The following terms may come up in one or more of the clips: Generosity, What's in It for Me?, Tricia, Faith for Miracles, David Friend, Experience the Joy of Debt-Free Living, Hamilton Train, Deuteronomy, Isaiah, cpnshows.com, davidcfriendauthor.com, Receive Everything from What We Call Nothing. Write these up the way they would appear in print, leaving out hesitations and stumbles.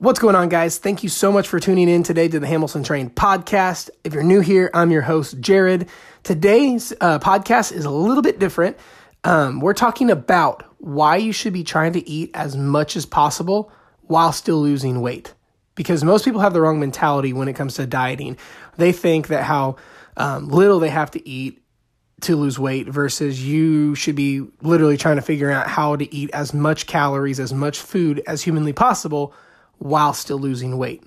What's going on, guys? Thank you so much for tuning in today to the Hamilton Train podcast. If you're new here, I'm your host, Jared. Today's podcast is a little bit different. We're talking about why you should be trying to eat as much as possible while still losing weight. Because most people have the wrong mentality when it comes to dieting. They think that how little they have to eat to lose weight versus you should be literally trying to figure out how to eat as much calories, as much food as humanly possible while still losing weight.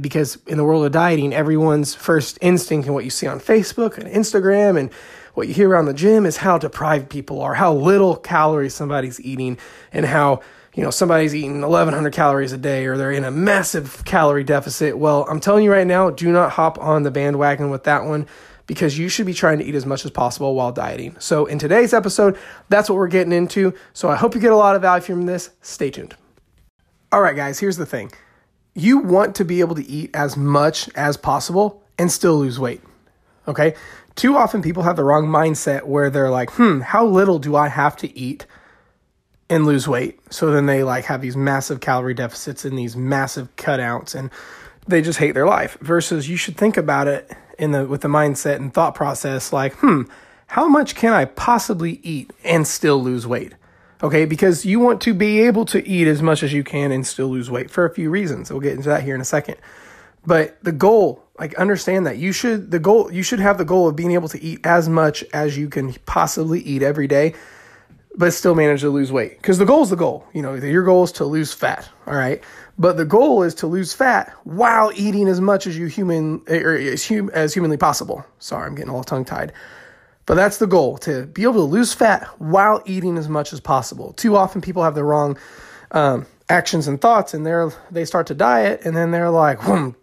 Because in the world of dieting, everyone's first instinct and what you see on Facebook and Instagram and what you hear around the gym is how deprived people are, how little calories somebody's eating, and how, you know, somebody's eating 1,100 calories a day or they're in a massive calorie deficit. Well, I'm telling you right now, do not hop on the bandwagon with that one, because you should be trying to eat as much as possible while dieting. So in today's episode, that's what we're getting into. So I hope you get a lot of value from this. Stay tuned. All right, guys, here's the thing. You want to be able to eat as much as possible and still lose weight, okay? Too often people have the wrong mindset where they're like, how little do I have to eat and lose weight? So then they like have these massive calorie deficits and these massive cutouts, and they just hate their life. Versus you should think about it with the mindset and thought process like, how much can I possibly eat and still lose weight? Okay, because you want to be able to eat as much as you can and still lose weight for a few reasons. We'll get into that here in a second. But the goal, like, understand that you should have the goal of being able to eat as much as you can possibly eat every day, but still manage to lose weight. Because the goal is the goal. You know, your goal is to lose fat. All right, but the goal is to lose fat while eating as much as as humanly possible. Sorry, I'm getting all tongue tied. But that's the goal, to be able to lose fat while eating as much as possible. Too often people have the wrong actions and thoughts, and they start to diet, and then they're like, 10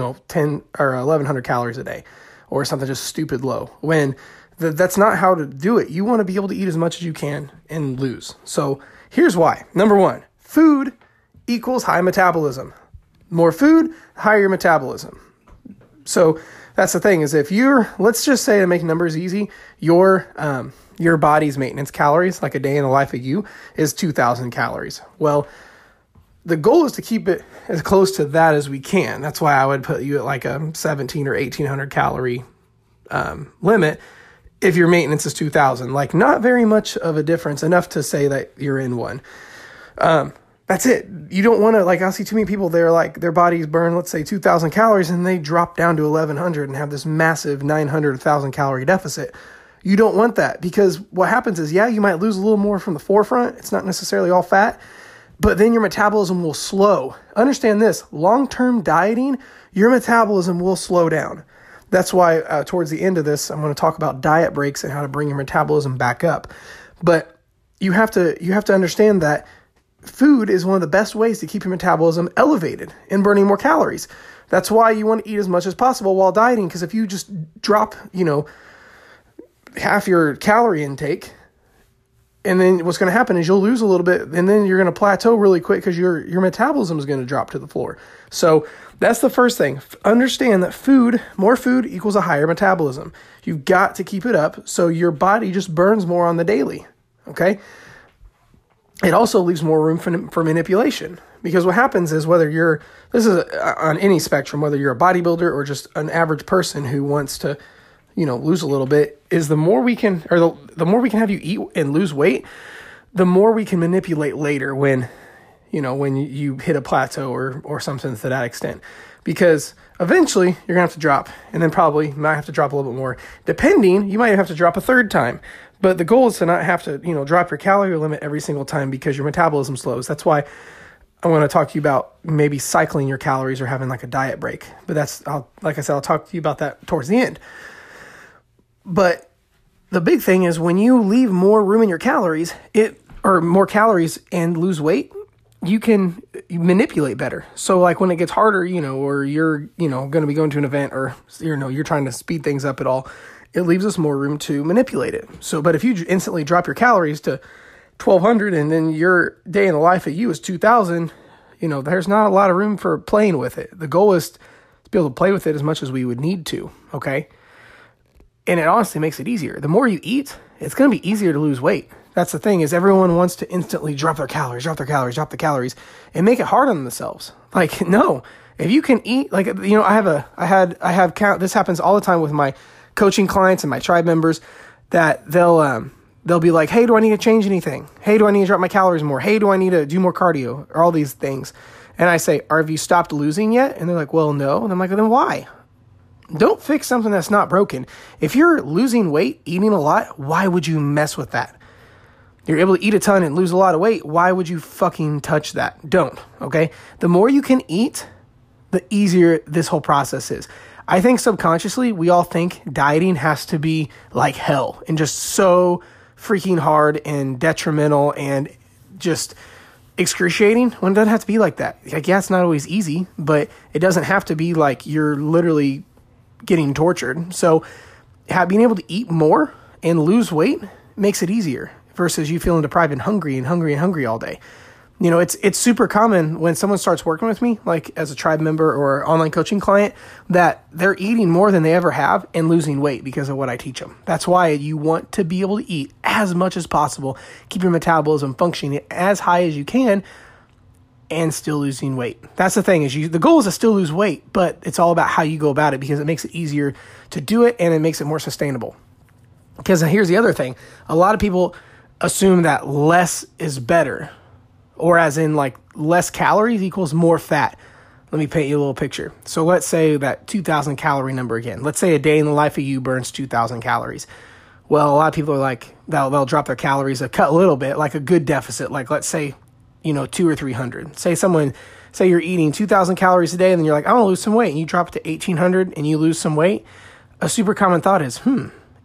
or 1,100 calories a day or something just stupid low, when that's not how to do it. You want to be able to eat as much as you can and lose. So here's why. Number one, food equals high metabolism. More food, higher metabolism. So that's the thing, is if let's just say, to make numbers easy, your body's maintenance calories, like a day in the life of you, is 2,000 calories. Well, the goal is to keep it as close to that as we can. That's why I would put you at like a 1,700 or 1,800 calorie limit if your maintenance is 2,000. Like, not very much of a difference, enough to say that you're in one. That's it. You don't want to, like, I see too many people, they're like, their bodies burn, let's say 2,000 calories, and they drop down to 1,100 and have this massive 900, 1,000 calorie deficit. You don't want that, because what happens is, you might lose a little more from the forefront. It's not necessarily all fat, but then your metabolism will slow. Understand this, long-term dieting, your metabolism will slow down. That's why towards the end of this, I'm going to talk about diet breaks and how to bring your metabolism back up. But you have to understand that food is one of the best ways to keep your metabolism elevated and burning more calories. That's why you want to eat as much as possible while dieting, because if you just drop, half your calorie intake, and then what's going to happen is you'll lose a little bit, and then you're going to plateau really quick because your metabolism is going to drop to the floor. So that's the first thing. Understand that more food equals a higher metabolism. You've got to keep it up so your body just burns more on the daily, okay? It also leaves more room for manipulation, because what happens is, on any spectrum, whether you're a bodybuilder or just an average person who wants to, lose a little bit, is the more we can have you eat and lose weight, the more we can manipulate later when you hit a plateau or something to that extent, because eventually you're gonna have to drop, and then probably might have to drop a little bit more. Depending, you might have to drop a third time. But the goal is to not have to, drop your calorie limit every single time, because your metabolism slows. That's why I want to talk to you about maybe cycling your calories or having like a diet break. But I'll talk to you about that towards the end. But the big thing is, when you leave more room in your calories, more calories and lose weight, you can manipulate better. So like when it gets harder, or you're, going to be going to an event, or, you're trying to speed things up at all, it leaves us more room to manipulate it. So, but if you instantly drop your calories to 1,200 and then your day in the life of you is 2,000, there's not a lot of room for playing with it. The goal is to be able to play with it as much as we would need to, okay? And it honestly makes it easier. The more you eat, it's going to be easier to lose weight. That's the thing, is everyone wants to instantly drop their calories, and make it hard on themselves. Like, no, if you can eat, like, you know, this happens all the time with my coaching clients and my tribe members, that they'll be like, hey, do I need to change anything? Hey, do I need to drop my calories more? Hey, do I need to do more cardio? Or all these things. And I say, have you stopped losing yet? And they're like, well, no. And I'm like, then why? Don't fix something that's not broken. If you're losing weight, eating a lot, why would you mess with that? You're able to eat a ton and lose a lot of weight. Why would you fucking touch that? Don't, okay? The more you can eat, the easier this whole process is. I think subconsciously, we all think dieting has to be like hell and just so freaking hard and detrimental and just excruciating, when it doesn't have to be like that. Like, yeah, it's not always easy, but it doesn't have to be like you're literally getting tortured. So being able to eat more and lose weight makes it easier versus you feeling deprived and hungry all day. You know, it's super common when someone starts working with me, like as a tribe member or online coaching client, that they're eating more than they ever have and losing weight because of what I teach them. That's why you want to be able to eat as much as possible, keep your metabolism functioning as high as you can, and still losing weight. That's the thing, is the goal is to still lose weight, but it's all about how you go about it, because it makes it easier to do it and it makes it more sustainable. Because here's the other thing. A lot of people assume that less is better. Or as in, like, less calories equals more fat. Let me paint you a little picture. So let's say that 2,000 calorie number again. Let's say a day in the life of you burns 2,000 calories. Well, a lot of people are like, they'll drop their calories a little bit, like a good deficit. Like, let's say, you know, 200 or 300. Say you're eating 2,000 calories a day, and then you're like, I want to lose some weight. And you drop it to 1,800 and you lose some weight. A super common thought is,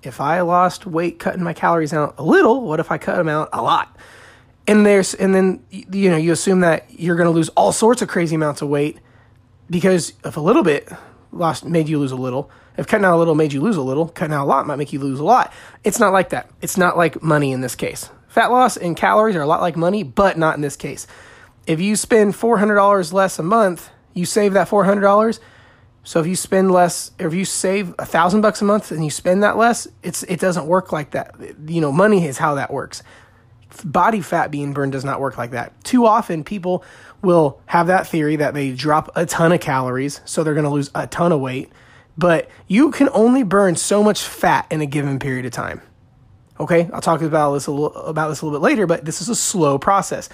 if I lost weight cutting my calories out a little, what if I cut them out a lot? And then, you know, you assume that you're going to lose all sorts of crazy amounts of weight, because if a little bit made you lose a little, if cutting out a little made you lose a little, cutting out a lot might make you lose a lot. It's not like that. It's not like money in this case. Fat loss and calories are a lot like money, but not in this case. If you spend $400 less a month, you save that $400. So if you spend less, or if you save $1,000 a month and you spend that less, it doesn't work like that. You know, money is how that works. Body fat being burned does not work like that. Too often people will have that theory that they drop a ton of calories, so they're going to lose a ton of weight, but you can only burn so much fat in a given period of time. Okay, I'll talk about this a little bit later, but this is a slow process.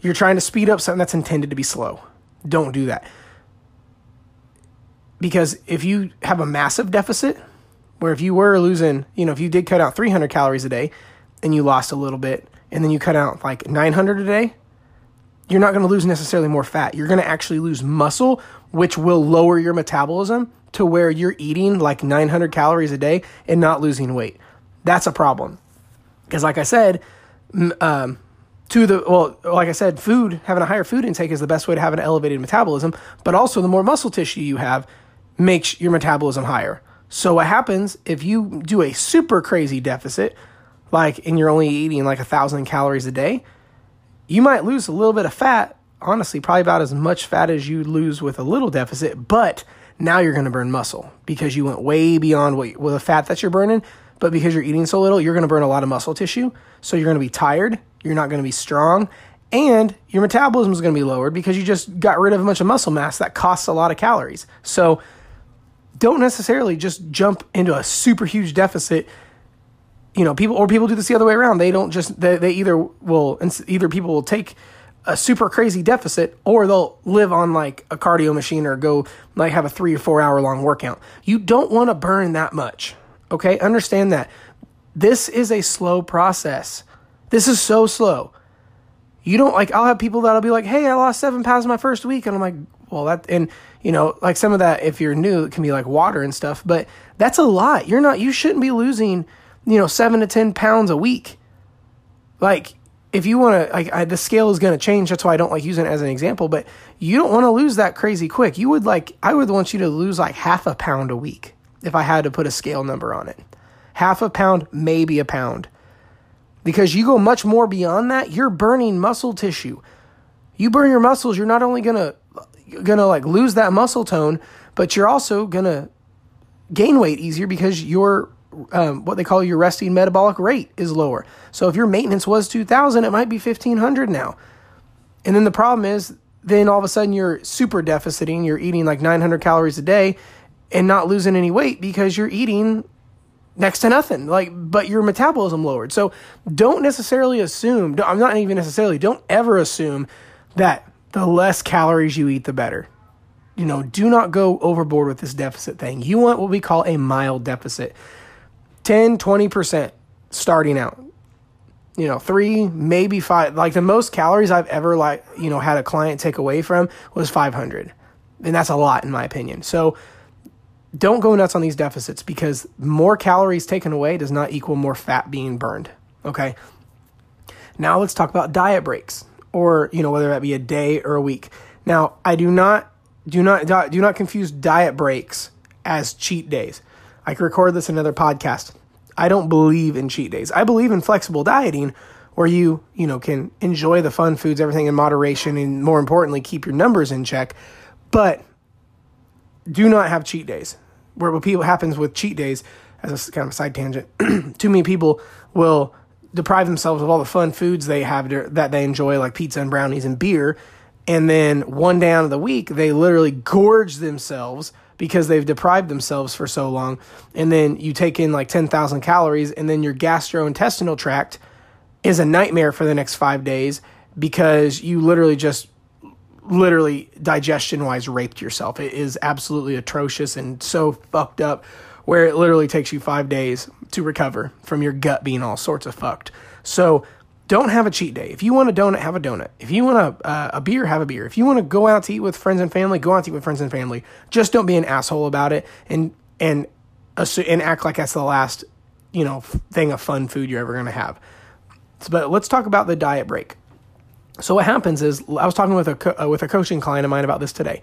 You're trying to speed up something that's intended to be slow. Don't do that. Because if you have a massive deficit, where if you were losing, you know, if you did cut out 300 calories a day and you lost a little bit, and then you cut out like 900 a day, you're not going to lose necessarily more fat. You're going to actually lose muscle, which will lower your metabolism to where you're eating like 900 calories a day and not losing weight. That's a problem. Because like I said, food, having a higher food intake is the best way to have an elevated metabolism, but also the more muscle tissue you have makes your metabolism higher. So what happens if you do a super crazy deficit, like, and you're only eating like 1,000 calories a day, you might lose a little bit of fat, honestly, probably about as much fat as you lose with a little deficit, but now you're going to burn muscle because you went way beyond the fat that you're burning, but because you're eating so little, you're going to burn a lot of muscle tissue, so you're going to be tired, you're not going to be strong, and your metabolism is going to be lowered because you just got rid of a bunch of muscle mass that costs a lot of calories. So don't necessarily just jump into a super huge deficit. You know, people do this the other way around. They don't just, either people will take a super crazy deficit, or they'll live on like a cardio machine or go like have a 3 or 4 hour long workout. You don't want to burn that much. Okay. Understand that this is a slow process. This is so slow. You don't like, I'll have people that'll be like, hey, I lost 7 pounds my first week. And I'm like, well, you know, like some of that, if you're new, it can be like water and stuff, but that's a lot. You shouldn't be losing, you know, 7 to 10 pounds a week. Like, if you want to, the scale is going to change. That's why I don't like using it as an example, but you don't want to lose that crazy quick. I would want you to lose like half a pound a week. If I had to put a scale number on it, half a pound, maybe a pound, because you go much more beyond that. You're burning muscle tissue. You burn your muscles. You're not only going to like lose that muscle tone, but you're also going to gain weight easier because you're what they call your resting metabolic rate is lower. So if your maintenance was 2,000, it might be 1,500 now. And then the problem is, then all of a sudden you're super deficiting. You're eating like 900 calories a day and not losing any weight because you're eating next to nothing, like, but your metabolism lowered. So don't necessarily assume, I'm not even necessarily, don't ever assume that the less calories you eat, the better. You know, do not go overboard with this deficit thing. You want what we call a mild deficit, 10, 20% starting out. You know, 3, maybe 5, like the most calories I've ever had a client take away from was 500. And that's a lot in my opinion. So don't go nuts on these deficits, because more calories taken away does not equal more fat being burned. Okay. Now let's talk about diet breaks, or, you know, whether that be a day or a week. Now I do not confuse diet breaks as cheat days. I could record this in another podcast. I don't believe in cheat days. I believe in flexible dieting, where you can enjoy the fun foods, everything in moderation, and more importantly, keep your numbers in check. But do not have cheat days. What happens with cheat days, as a kind of side tangent, too many people will deprive themselves of all the fun foods they have that they enjoy, like pizza and brownies and beer, and then one day out of the week, they literally gorge themselves because they've deprived themselves for so long. And then you take in like 10,000 calories, and then your gastrointestinal tract is a nightmare for the next 5 days, because you literally digestion-wise raped yourself. It is absolutely atrocious and so fucked up, where it literally takes you 5 days to recover from your gut being all sorts of fucked. So don't have a cheat day. If you want a donut, have a donut. If you want a beer, have a beer. If you want to go out to eat with friends and family, go out to eat with friends and family. Just don't be an asshole about it and act like that's the last, thing of fun food you're ever going to have. But let's talk about the diet break. So what happens is, I was talking with a coaching client of mine about this today.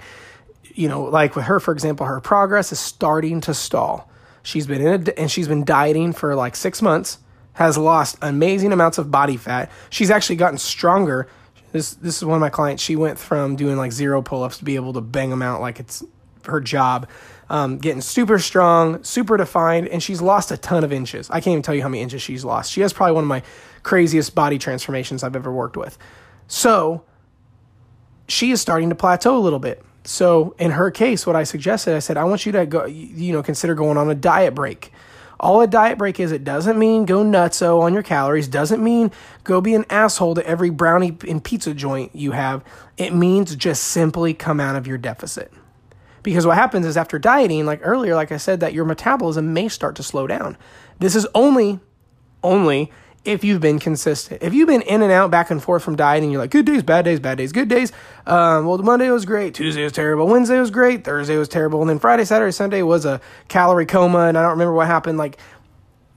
Like with her, for example, her progress is starting to stall. She's been she's been dieting for like 6 months. Has lost amazing amounts of body fat. She's actually gotten stronger. This is one of my clients. She went from doing like 0 pull-ups to be able to bang them out like it's her job. Getting super strong, super defined, and she's lost a ton of inches. I can't even tell you how many inches she's lost. She has probably one of my craziest body transformations I've ever worked with. So she is starting to plateau a little bit. So in her case, what I suggested, I said, I want you to go, consider going on a diet break. All a diet break is, it doesn't mean go nutso on your calories, doesn't mean go be an asshole to every brownie and pizza joint you have. It means just simply come out of your deficit. Because what happens is, after dieting, like earlier, like I said, that your metabolism may start to slow down. This is only if you've been consistent. If you've been in and out, back and forth from dieting, you're like, good days, bad days, bad days, good days. Well, Monday was great. Tuesday was terrible. Wednesday was great. Thursday was terrible. And then Friday, Saturday, Sunday was a calorie coma, and I don't remember what happened. Like,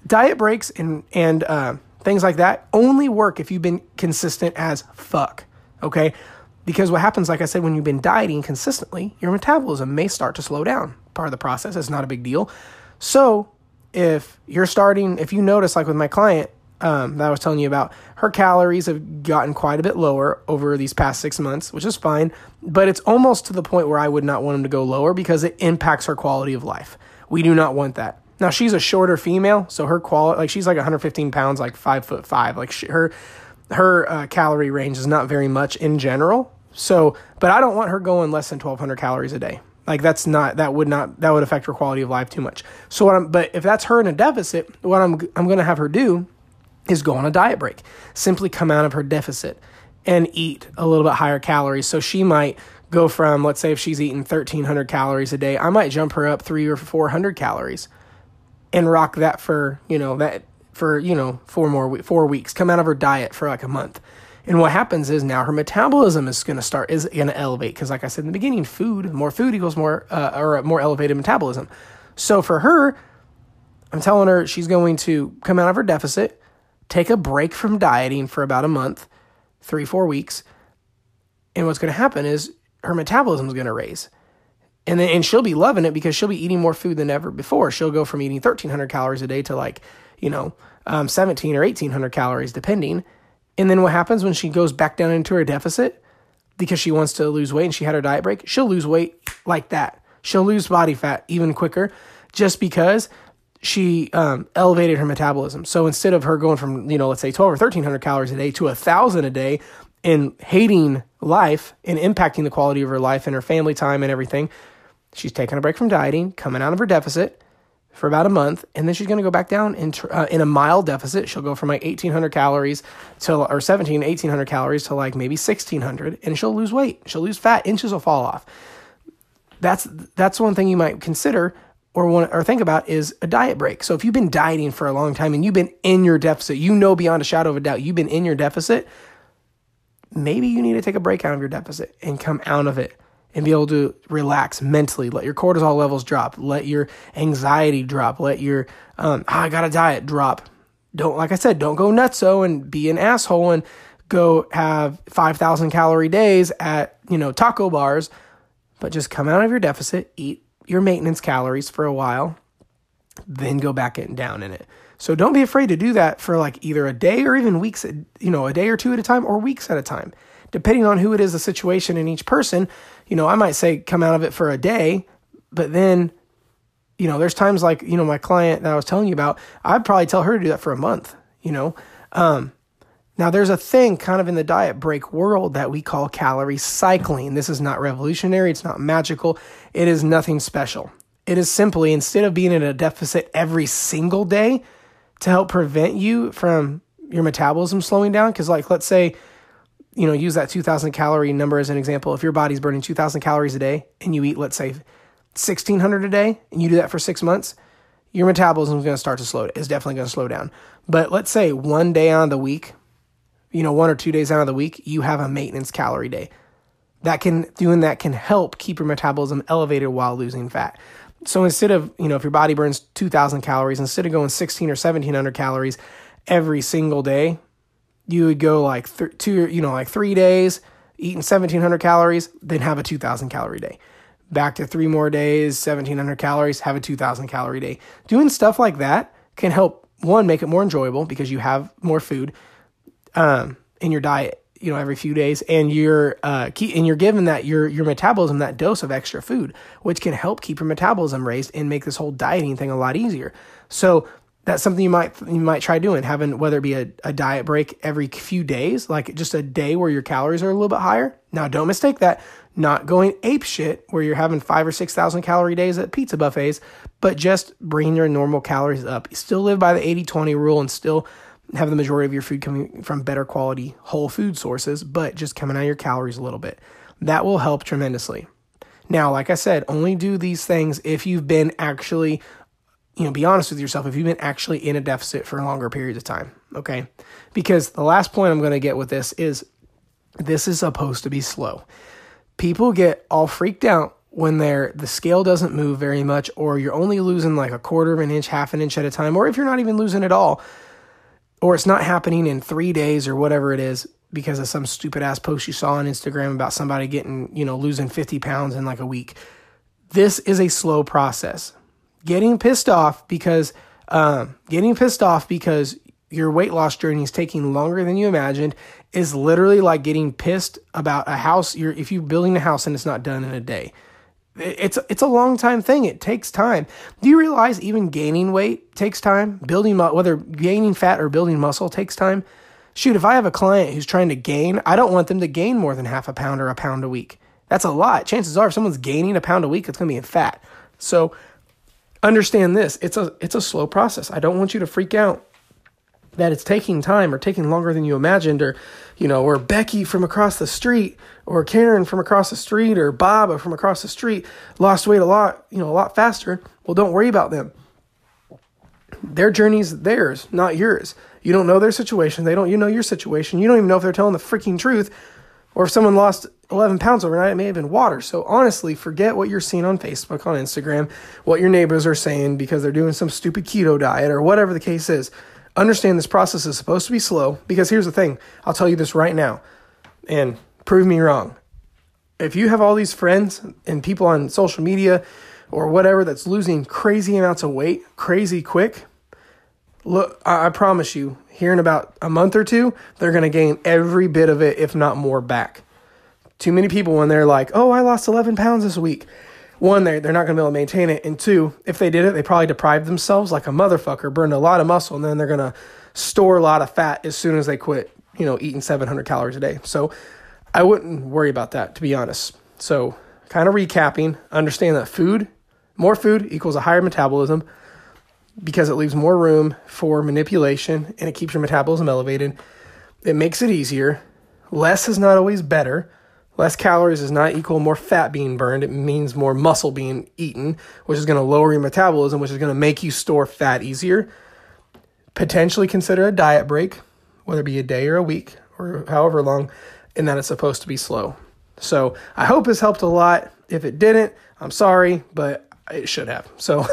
diet breaks and things like that only work if you've been consistent as fuck, okay? Because what happens, like I said, when you've been dieting consistently, your metabolism may start to slow down. Part of the process. It's not a big deal. So if you notice, like with my client, that I was telling you about, her calories have gotten quite a bit lower over these past 6 months, which is fine, but it's almost to the point where I would not want them to go lower, because it impacts her quality of life. We do not want that. Now, she's a shorter female, so her quality, like, she's like 115 pounds, like 5'5", like her calorie range is not very much in general. So, but I don't want her going less than 1,200 calories a day. Like, that would affect her quality of life too much. So but if that's her in a deficit, what I'm going to have her do is go on a diet break. Simply come out of her deficit and eat a little bit higher calories. So she might go from, let's say if she's eating 1,300 calories a day, I might jump her up 300 or 400 calories and rock that for 4 weeks. Come out of her diet for like a month. And what happens is, now her metabolism is going to elevate. Because like I said in the beginning, more food equals more elevated metabolism. So for her, I'm telling her she's going to come out of her deficit, take a break from dieting for about a month, 3-4 weeks. And what's going to happen is, her metabolism is going to raise. And she'll be loving it, because she'll be eating more food than ever before. She'll go from eating 1,300 calories a day to 1,700 or 1,800 calories, depending. And then what happens when she goes back down into her deficit, because she wants to lose weight and she had her diet break, she'll lose weight like that. She'll lose body fat even quicker, just because she elevated her metabolism. So instead of her going from, let's say 12 or 1,300 calories a day to 1,000 a day and hating life and impacting the quality of her life and her family time and everything, she's taking a break from dieting, coming out of her deficit for about a month, and then she's going to go back down in a mild deficit. She'll go from like 1,800 calories to, or 1,800 calories to like maybe 1,600, and she'll lose weight. She'll lose fat. Inches will fall off. That's one thing you might consider or think about is a diet break. So if you've been dieting for a long time and you've been in your deficit, beyond a shadow of a doubt, you've been in your deficit, maybe you need to take a break out of your deficit and come out of it and be able to relax mentally, let your cortisol levels drop, let your anxiety drop, let your, I got a diet drop. Don't go nutso and be an asshole and go have 5,000 calorie days at, taco bars, but just come out of your deficit, eat your maintenance calories for a while, then go back in down in it. So don't be afraid to do that for like either a day or even weeks, a day or two at a time or weeks at a time, depending on who it is, the situation in each person. I might say come out of it for a day, but then, there's times like, my client that I was telling you about, I'd probably tell her to do that for a month, Now, there's a thing kind of in the diet break world that we call calorie cycling. This is not revolutionary. It's not magical. It is nothing special. It is simply, instead of being in a deficit every single day, to help prevent you from your metabolism slowing down. Because like, let's say, use that 2,000 calorie number as an example. If your body's burning 2,000 calories a day and you eat, let's say, 1,600 a day, and you do that for 6 months, your metabolism is going to start to slow. It's definitely going to slow down. But let's say one day out of the week, 1 or 2 days out of the week, you have a maintenance calorie day. That can help keep your metabolism elevated while losing fat. So instead of, if your body burns 2,000 calories, instead of going 1,600 or 1,700 calories every single day, you would go like 3 days, eating 1,700 calories, then have a 2,000 calorie day. Back to 3 more days, 1,700 calories, have a 2,000 calorie day. Doing stuff like that can help, one, make it more enjoyable because you have more food in your diet, every few days, and you're given that your metabolism, that dose of extra food, which can help keep your metabolism raised and make this whole dieting thing a lot easier. So that's something you might try doing, having, whether it be a diet break every few days, like just a day where your calories are a little bit higher. Now, don't mistake that, not going ape shit where you're having 5,000 or 6,000 calorie days at pizza buffets, but just bring your normal calories up. You still live by the 80-20 rule and still have the majority of your food coming from better quality whole food sources, but just coming out of your calories a little bit. That will help tremendously. Now, like I said, only do these things if you've been actually, be honest with yourself, if you've been actually in a deficit for longer periods of time, okay? Because the last point I'm going to get with this is supposed to be slow. People get all freaked out when the scale doesn't move very much, or you're only losing like a quarter of an inch, half an inch at a time, or if you're not even losing at all, or it's not happening in 3 days or whatever it is because of some stupid ass post you saw on Instagram about somebody getting, losing 50 pounds in like a week. This is a slow process. Getting pissed off because your weight loss journey is taking longer than you imagined is literally like getting pissed about a house. If you're building a house and it's not done in a day, it's a long time thing. It takes time. Do you realize even gaining weight takes time? Whether gaining fat or building muscle takes time. Shoot, if I have a client who's trying to gain, I don't want them to gain more than half a pound or a pound a week. That's a lot. Chances are if someone's gaining a pound a week, it's going to be in fat. So understand this. It's a slow process. I don't want you to freak out that it's taking time or taking longer than you imagined, or or Becky from across the street, or Karen from across the street, or Bob from across the street lost weight a lot faster. Well, don't worry about them. Their journey's theirs, not yours. You don't know their situation. They don't, your situation. You don't even know if they're telling the freaking truth, or if someone lost 11 pounds overnight, it may have been water. So honestly, forget what you're seeing on Facebook, on Instagram, what your neighbors are saying because they're doing some stupid keto diet or whatever the case is. Understand this process is supposed to be slow, because here's the thing. I'll tell you this right now and prove me wrong. If you have all these friends and people on social media or whatever that's losing crazy amounts of weight, crazy quick, look, I promise you, here in about a month or two, they're going to gain every bit of it, if not more, back. Too many people when they're like, oh, I lost 11 pounds this week. one, they're not going to be able to maintain it. And two, if they did it, they probably deprived themselves like a motherfucker, burned a lot of muscle, and then they're going to store a lot of fat as soon as they quit, you know, eating 700 calories a day. So I wouldn't worry about that, to be honest. So kind of recapping, understand that food, more food equals a higher metabolism because it leaves more room for manipulation and it keeps your metabolism elevated. It makes it easier. Less is not always better. Less calories is not equal more fat being burned. It means more muscle being eaten, which is going to lower your metabolism, which is going to make you store fat easier. Potentially consider a diet break, whether it be a day or a week or however long, and that it's supposed to be slow. So I hope this helped a lot. If it didn't, I'm sorry, but it should have. So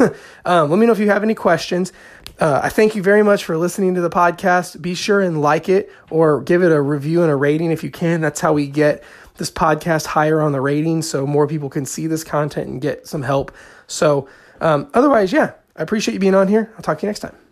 let me know if you have any questions. I thank you very much for listening to the podcast. Be sure and like it or give it a review and a rating if you can. That's how we get this podcast higher on the ratings so more people can see this content and get some help. So otherwise, yeah, I appreciate you being on here. I'll talk to you next time.